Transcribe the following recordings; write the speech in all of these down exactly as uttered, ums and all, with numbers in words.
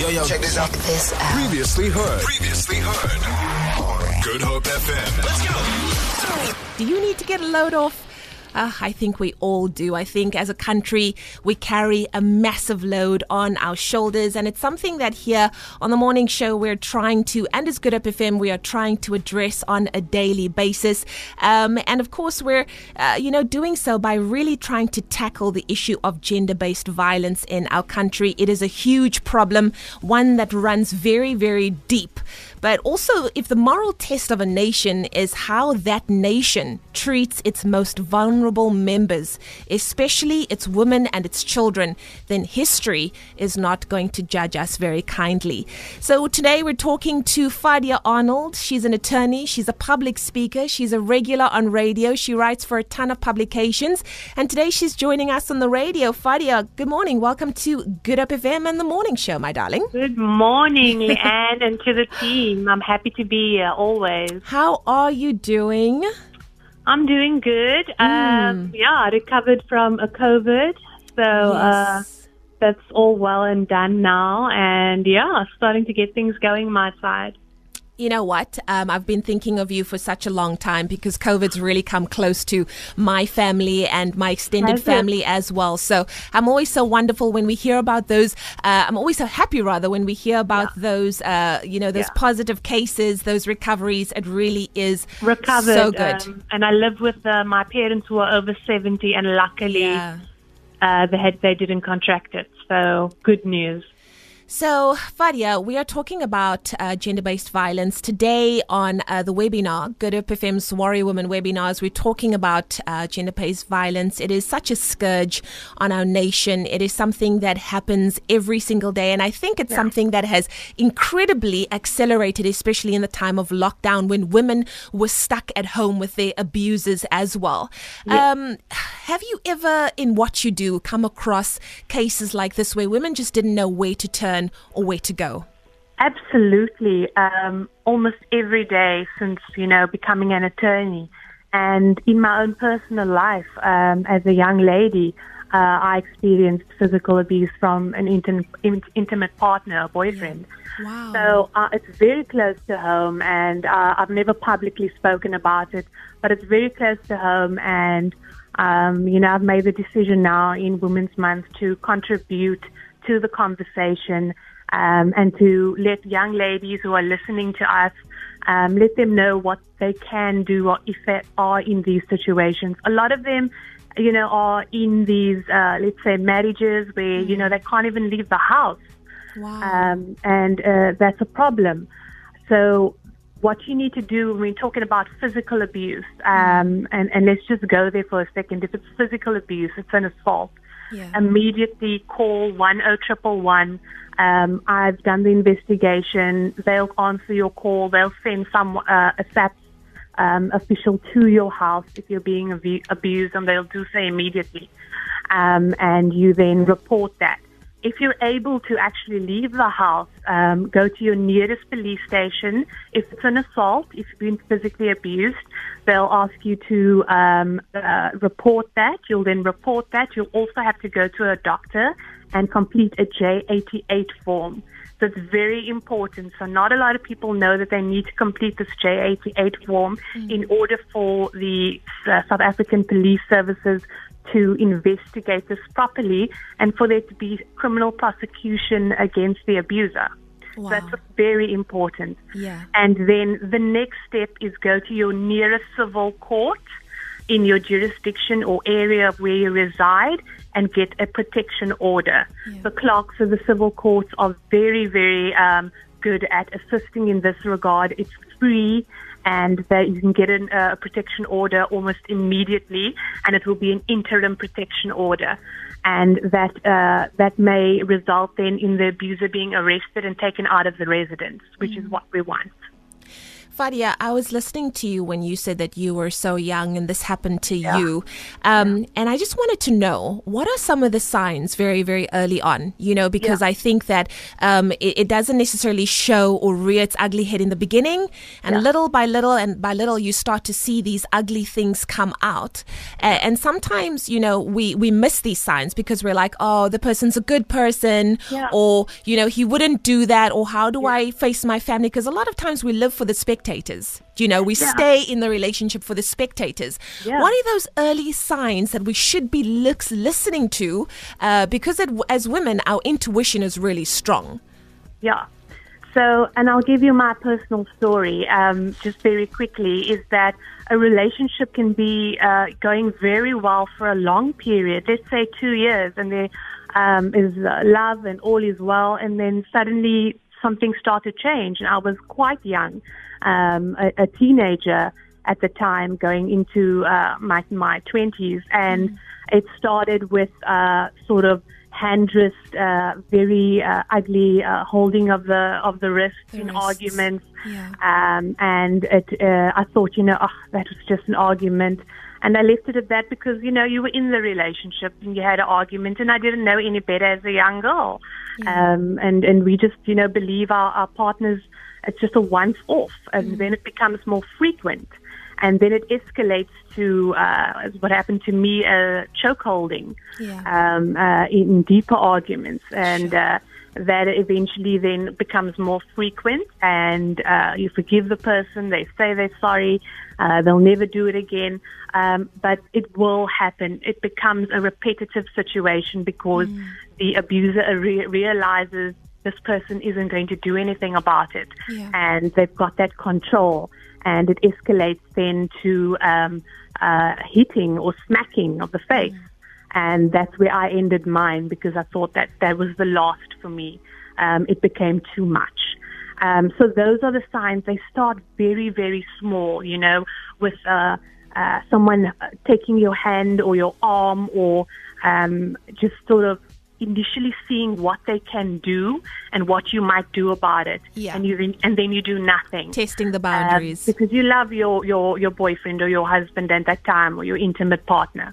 Yo, yo, check this out. This out. Previously heard. Previously heard. Good Hope F M. Let's go. Do you need to get a load off? Uh, I think we all do. I think as a country, we carry a massive load on our shoulders. And it's something that here on the morning show, we're trying to, and as Good Up F M, we are trying to address on a daily basis. Um, and of course, we're, uh, you know, doing so by really trying to tackle the issue of gender-based violence in our country. It is a huge problem, one that runs very, very deep. But also, if the moral test of a nation is how that nation treats its most vulnerable members, especially its women and its children, then history is not going to judge us very kindly. So today we're talking to Fadia Arnold. She's an attorney. She's a public speaker. She's a regular on radio. She writes for a ton of publications. And today she's joining us on the radio. Fadia, good morning. Welcome to Good Up F M and the morning show, my darling. Good morning, Leigh-Anne, and to the team. I'm happy to be here, always. How are you doing? I'm doing good. Mm. Um, yeah, I recovered from a COVID, so yes. uh, that's all well and done now. And yeah, starting to get things going my side. You know what? Um, I've been thinking of you for such a long time because COVID's really come close to my family and my extended That's family it. as well. So I'm always so wonderful when we hear about those. Uh, I'm always so happy, rather, when we hear about yeah. those, uh, you know, those yeah. positive cases, those recoveries. It really is recovered, so good. Um, and I live with uh, my parents who are over seventy, and luckily yeah. uh, they had, they didn't contract it. So good news. So, Fadia, we are talking about uh, gender-based violence today on uh, the webinar, Good Up F M's Warrior Women webinars. We're talking about uh, gender-based violence. It is such a scourge on our nation. It is something that happens every single day. And I think it's yeah. something that has incredibly accelerated, especially in the time of lockdown when women were stuck at home with their abusers as well. Yeah. Um, have you ever, in what you do, come across cases like this where women just didn't know where to turn or where to go? Absolutely. Um, almost every day since, you know, becoming an attorney. And in my own personal life, um, as a young lady, uh, I experienced physical abuse from an intim- in- intimate partner, a boyfriend. Wow. So uh, it's very close to home, and uh, I've never publicly spoken about it, but it's very close to home. And, um, you know, I've made the decision now in Women's Month to contribute to the conversation, um, and to let young ladies who are listening to us, um, let them know what they can do or if they are in these situations. A lot of them, you know, are in these, uh, let's say, marriages where, you know, they can't even leave the house. Wow. Um, and uh, that's a problem. So what you need to do when we're talking about physical abuse, um, and, and let's just go there for a second. If it's physical abuse, it's an assault. Yeah. Immediately call one oh one one one. Um, I've done the investigation. They'll answer your call. They'll send some uh, a SAPS um, official to your house if you're being ab- abused, and they'll do so immediately. Um, and you then report that. If you're able to actually leave the house, um, go to your nearest police station. If it's an assault, if you've been physically abused, they'll ask you to um, uh, report that. You'll then report that. You'll also have to go to a doctor and complete a J eighty-eight form. So it's very important. So not a lot of people know that they need to complete this J eighty-eight form mm. in order for the uh, South African Police Services to investigate this properly and for there to be criminal prosecution against the abuser. Wow. So that's very important. Yeah. And then the next step is go to your nearest civil court in your jurisdiction or area of where you reside and get a protection order. Yeah. The clerks of the civil courts are very, very um, good at assisting in this regard. It's free, and they, you can get an, uh, a protection order almost immediately, and it will be an interim protection order. And that uh, that may result then in the abuser being arrested and taken out of the residence, which mm. is what we want. Fadia, I was listening to you when you said that you were so young and this happened to yeah. you. Um, yeah. And I just wanted to know, what are some of the signs very, very early on? You know, because yeah. I think that um, it, it doesn't necessarily show or rear its ugly head in the beginning. And yeah. little by little and by little, you start to see these ugly things come out. Uh, and sometimes, you know, we, we miss these signs because we're like, oh, the person's a good person yeah. or, you know, he wouldn't do that, or how do yeah. I face my family? Because a lot of times we live for the spectators. You know, we yeah. stay in the relationship for the spectators. Yeah. What are those early signs that we should be looks, listening to? Uh, because it, as women, our intuition is really strong. Yeah. So, and I'll give you my personal story um, just very quickly, is that a relationship can be uh, going very well for a long period, let's say two years, and there um, is love and all is well, and then suddenly something started to change. And I was quite young, um, a, a teenager at the time, going into uh, my my twenties, and mm-hmm. it started with uh, sort of hand-wrist, uh, very uh, ugly uh, holding of the of the wrist the in wrists. arguments, yeah. um, and it, uh, I thought, you know, oh, that was just an argument, and I left it at that because, you know, you were in the relationship and you had an argument, and I didn't know any better as a young girl, yeah. um, and and we just, you know, believe our, our partners. It's just a once-off, and mm-hmm. then it becomes more frequent, and then it escalates to uh, what happened to me, uh, choke holding, yeah. um, uh, in deeper arguments. And sure. uh, that eventually then becomes more frequent, and uh, you forgive the person, they say they're sorry, uh, they'll never do it again, um, but it will happen. It becomes a repetitive situation because mm. the abuser re- realizes this person isn't going to do anything about it, yeah. and they've got that control. And it escalates then to um, uh, hitting or smacking of the face. Mm. And that's where I ended mine, because I thought that that was the last for me. Um, it became too much. Um, so those are the signs. They start very, very small, you know, with uh, uh, someone taking your hand or your arm, or um, just sort of initially seeing what they can do and what you might do about it, yeah. and you re- and then you do nothing. Testing the boundaries, uh, because you love your, your your boyfriend or your husband at that time, or your intimate partner,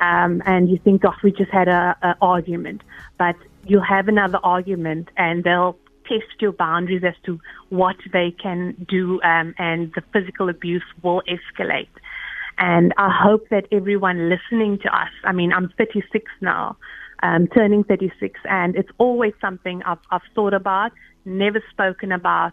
um, and you think, oh, we just had a, a argument, but you'll have another argument, and they'll test your boundaries as to what they can do, um, and the physical abuse will escalate. And I hope that everyone listening to us, I mean, I'm thirty-six now. Um, turning thirty-six, and it's always something I've, I've thought about, never spoken about.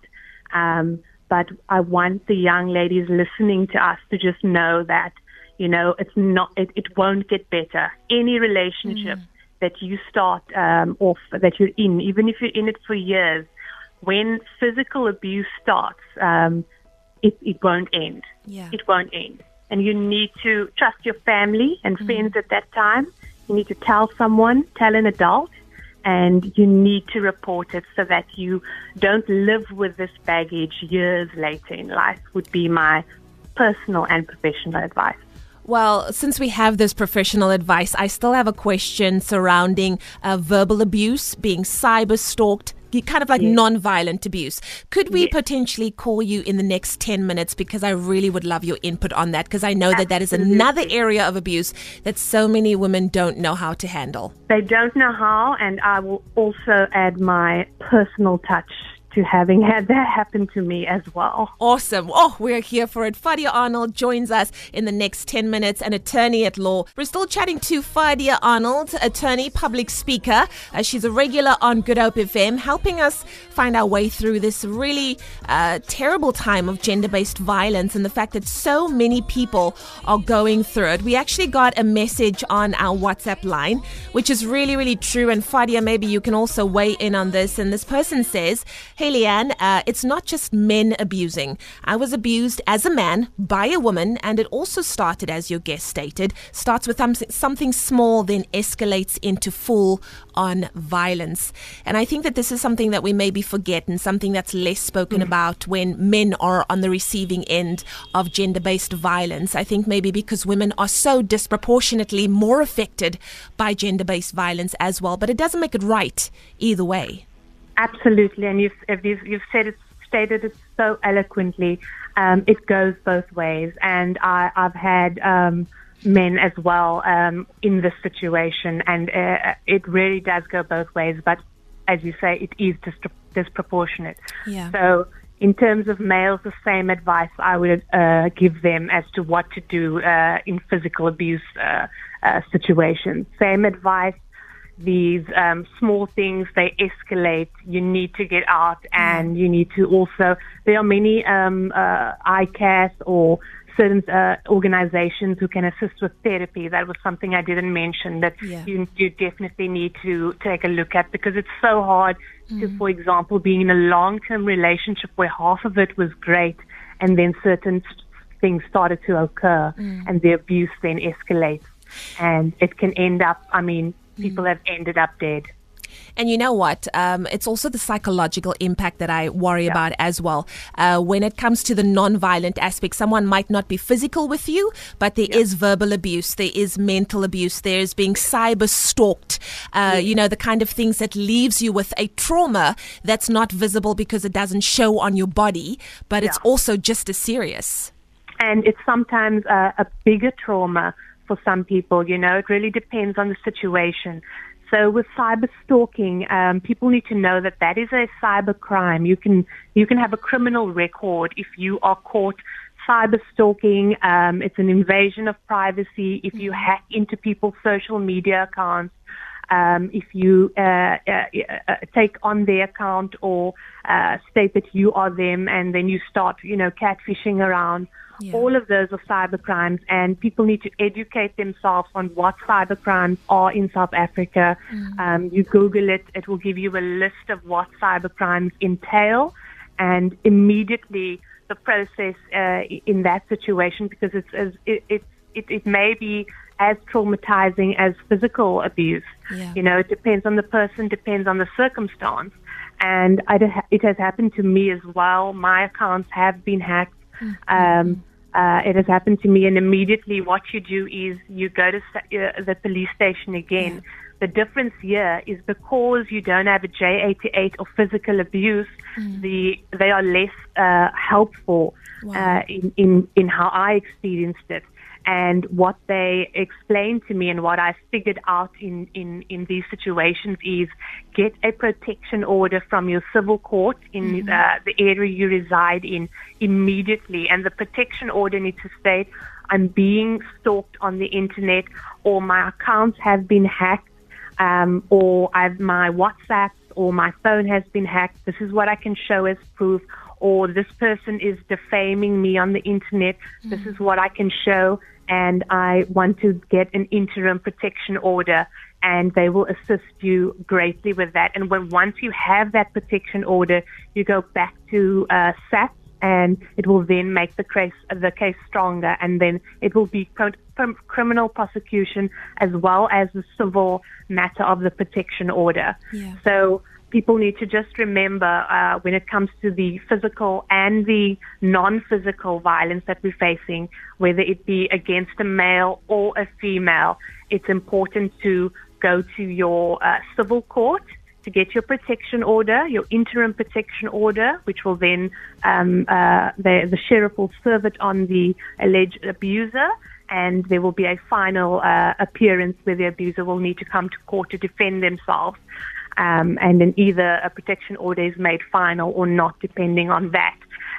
Um, but I want the young ladies listening to us to just know that, you know, it's not, it, it won't get better. Any relationship mm. that you start um, off, that you're in, even if you're in it for years, when physical abuse starts, um, it, it won't end. Yeah. It won't end. And you need to trust your family and mm. friends at that time. You need to tell someone, tell an adult, and you need to report it so that you don't live with this baggage years later in life, would be my personal and professional advice. Well, since we have this professional advice, I still have a question surrounding uh, verbal abuse, being cyber-stalked, kind of like yes. non-violent abuse. Could we yes. potentially call you in the next ten minutes, because I really would love your input on that, because I know Absolutely. that that is another area of abuse that so many women don't know how to handle. They don't know how, and I will also add my personal touch to having had that happen to me as well. Awesome. Oh, we're here for it. Fadia Arnold joins us in the next ten minutes, an attorney at law. We're still chatting to Fadia Arnold, attorney, public speaker. Uh, she's a regular on Good Hope F M, helping us find our way through this really uh, terrible time of gender-based violence and the fact that so many people are going through it. We actually got a message on our WhatsApp line, which is really, really true. And Fadia, maybe you can also weigh in on this. And this person says, hey, Leigh-Anne, uh, it's not just men abusing. I was abused as a man by a woman, and it also started, as your guest stated, starts with something small, then escalates into full-on violence. And I think that this is something that we maybe forget, and something that's less spoken mm-hmm. about when men are on the receiving end of gender-based violence. I think maybe because women are so disproportionately more affected by gender-based violence as well, but it doesn't make it right either way. Absolutely, and you've, you've, you've said it, stated it so eloquently. um, it goes both ways. And I, I've had um, men as well um, in this situation, and uh, it really does go both ways. But as you say, it is dis- disproportionate. Yeah. So in terms of males, the same advice I would uh, give them as to what to do uh, in physical abuse uh, uh, situations. Same advice. These um, small things, they escalate. You need to get out, and you need to also, there are many um, uh, I C A S or certain uh, organizations who can assist with therapy. That was something I didn't mention that yeah. you, you definitely need to take a look at, because it's so hard mm-hmm. to, for example, being in a long-term relationship where half of it was great and then certain things started to occur mm-hmm. and the abuse then escalates. And it can end up, I mean, people have ended up dead. And you know what? Um, it's also the psychological impact that I worry yeah. about as well. Uh, when it comes to the non-violent aspect, someone might not be physical with you, but there yeah. is verbal abuse, there is mental abuse, there is being cyber stalked, uh, yeah. you know, the kind of things that leaves you with a trauma that's not visible because it doesn't show on your body, but yeah. it's also just as serious. And it's sometimes uh, a bigger trauma for some people, you know. It really depends on the situation. So with cyber stalking, um, people need to know that that is a cyber crime. You can you can have a criminal record if you are caught cyber stalking. Um, it's an invasion of privacy. If you hack into people's social media accounts, um, if you uh, uh, uh, take on their account or uh, state that you are them, and then you start, you know, catfishing around. Yeah. All of those are cyber crimes, and people need to educate themselves on what cyber crimes are in South Africa. Mm. Um, you Google it, it will give you a list of what cyber crimes entail, and immediately the process uh, in that situation, because it's, it's, it, it, it may be as traumatizing as physical abuse. Yeah. You know, it depends on the person, depends on the circumstance. And it has happened to me as well. My accounts have been hacked. Mm-hmm. Um, uh, it has happened to me, and immediately what you do is you go to uh, the police station again. Yeah. The difference here is because you don't have a J eighty-eight or physical abuse, mm. the they are less uh, helpful wow. uh, in, in, in how I experienced it. And what they explained to me and what I figured out in, in, in these situations is get a protection order from your civil court in mm-hmm. uh, the area you reside in immediately. And the protection order needs to state, I'm being stalked on the internet, or my accounts have been hacked, um, or I've, my WhatsApps or my phone has been hacked. This is what I can show as proof. Or this person is defaming me on the internet. Mm-hmm. This is what I can show. And I want to get an interim protection order, and they will assist you greatly with that. And when once you have that protection order, you go back to uh, SAPS, and it will then make the case the case stronger, and then it will be pro- pr- criminal prosecution as well as the civil matter of the protection order. Yeah. So people need to just remember uh, when it comes to the physical and the non-physical violence that we're facing, whether it be against a male or a female, it's important to go to your uh, civil court to get your protection order, your interim protection order, which will then, um, uh, the, the sheriff will serve it on the alleged abuser, and there will be a final uh, appearance where the abuser will need to come to court to defend themselves. Um, and then either a protection order is made final or not, depending on that.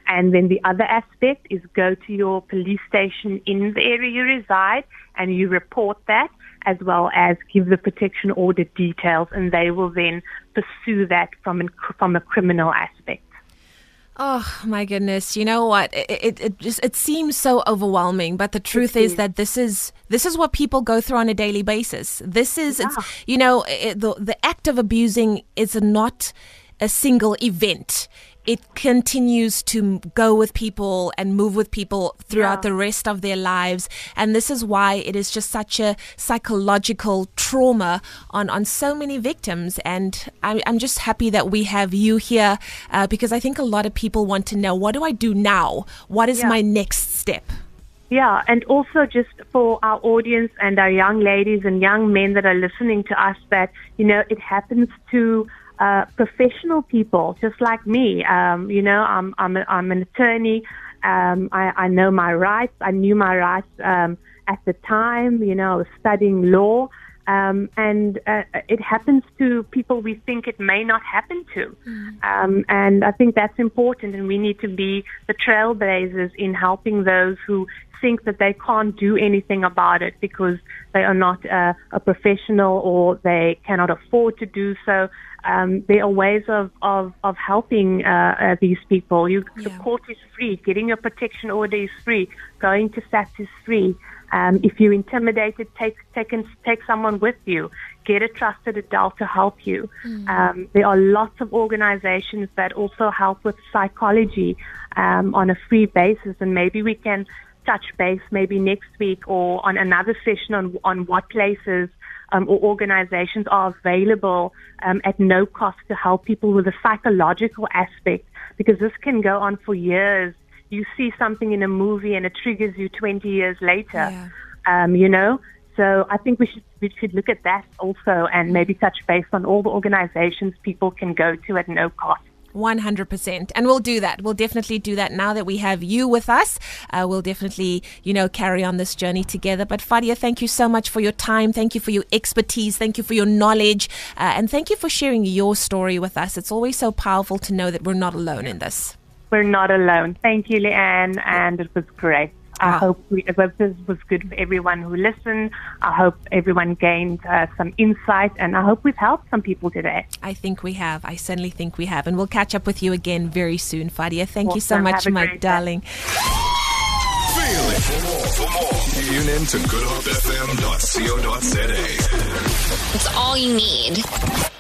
And then the other aspect is go to your police station in the area you reside, and you report that, as well as give the protection order details, and they will then pursue that from an, from a criminal aspect. Oh, my goodness. You know what? It, it, it just it seems so overwhelming, but the truth is that this is this is what people go through on a daily basis. This is, yeah. it's, you know, it, the, the act of abusing is not a single event. It continues to go with people and move with people throughout yeah. the rest of their lives. And this is why it is just such a psychological trauma on, on so many victims. And I'm, I'm just happy that we have you here uh, because I think a lot of people want to know, what do I do now? What is yeah. my next step? Yeah, and also just for our audience and our young ladies and young men that are listening to us, that, you know, it happens to Uh, professional people just like me. Um, you know, I'm I'm, a, I'm an attorney, Um, I, I know my rights. I knew my rights um, at the time. You know, I was studying law. Um, and uh, it happens to people we think it may not happen to. Mm. Um, and I think that's important, and we need to be the trailblazers in helping those who think that they can't do anything about it because they are not uh, a professional or they cannot afford to do so. Um, there are ways of, of, of helping uh, uh, these people. You, yeah. The court is free. Getting your protection order is free. Going to SAPS is free. Um, if you're intimidated, take, take, take someone with you. Get a trusted adult to help you. Mm. Um, there are lots of organizations that also help with psychology um, on a free basis, and maybe we can touch base maybe next week or on another session on, on what places um, or organizations are available um, at no cost to help people with the psychological aspect, because this can go on for years. You see something in a movie and it triggers you twenty years later, yeah. um, you know. So I think we should we should look at that also, and maybe touch base on all the organizations people can go to at no cost. one hundred percent. And we'll do that. We'll definitely do that now that we have you with us. Uh, we'll definitely, you know, carry on this journey together. But Fadia, thank you so much for your time. Thank you for your expertise. Thank you for your knowledge. Uh, and thank you for sharing your story with us. It's always so powerful to know that we're not alone in this. We're not alone. Thank you, Leigh-Anne. And it was great. I ah. hope we, this was good for everyone who listened. I hope everyone gained uh, some insight, and I hope we've helped some people today. I think we have. I certainly think we have. And we'll catch up with you again very soon, Fadia. Thank awesome. you so much, my darling. Feel it. For more, for more, tune in to good hope f m dot co dot z a. It's all you need.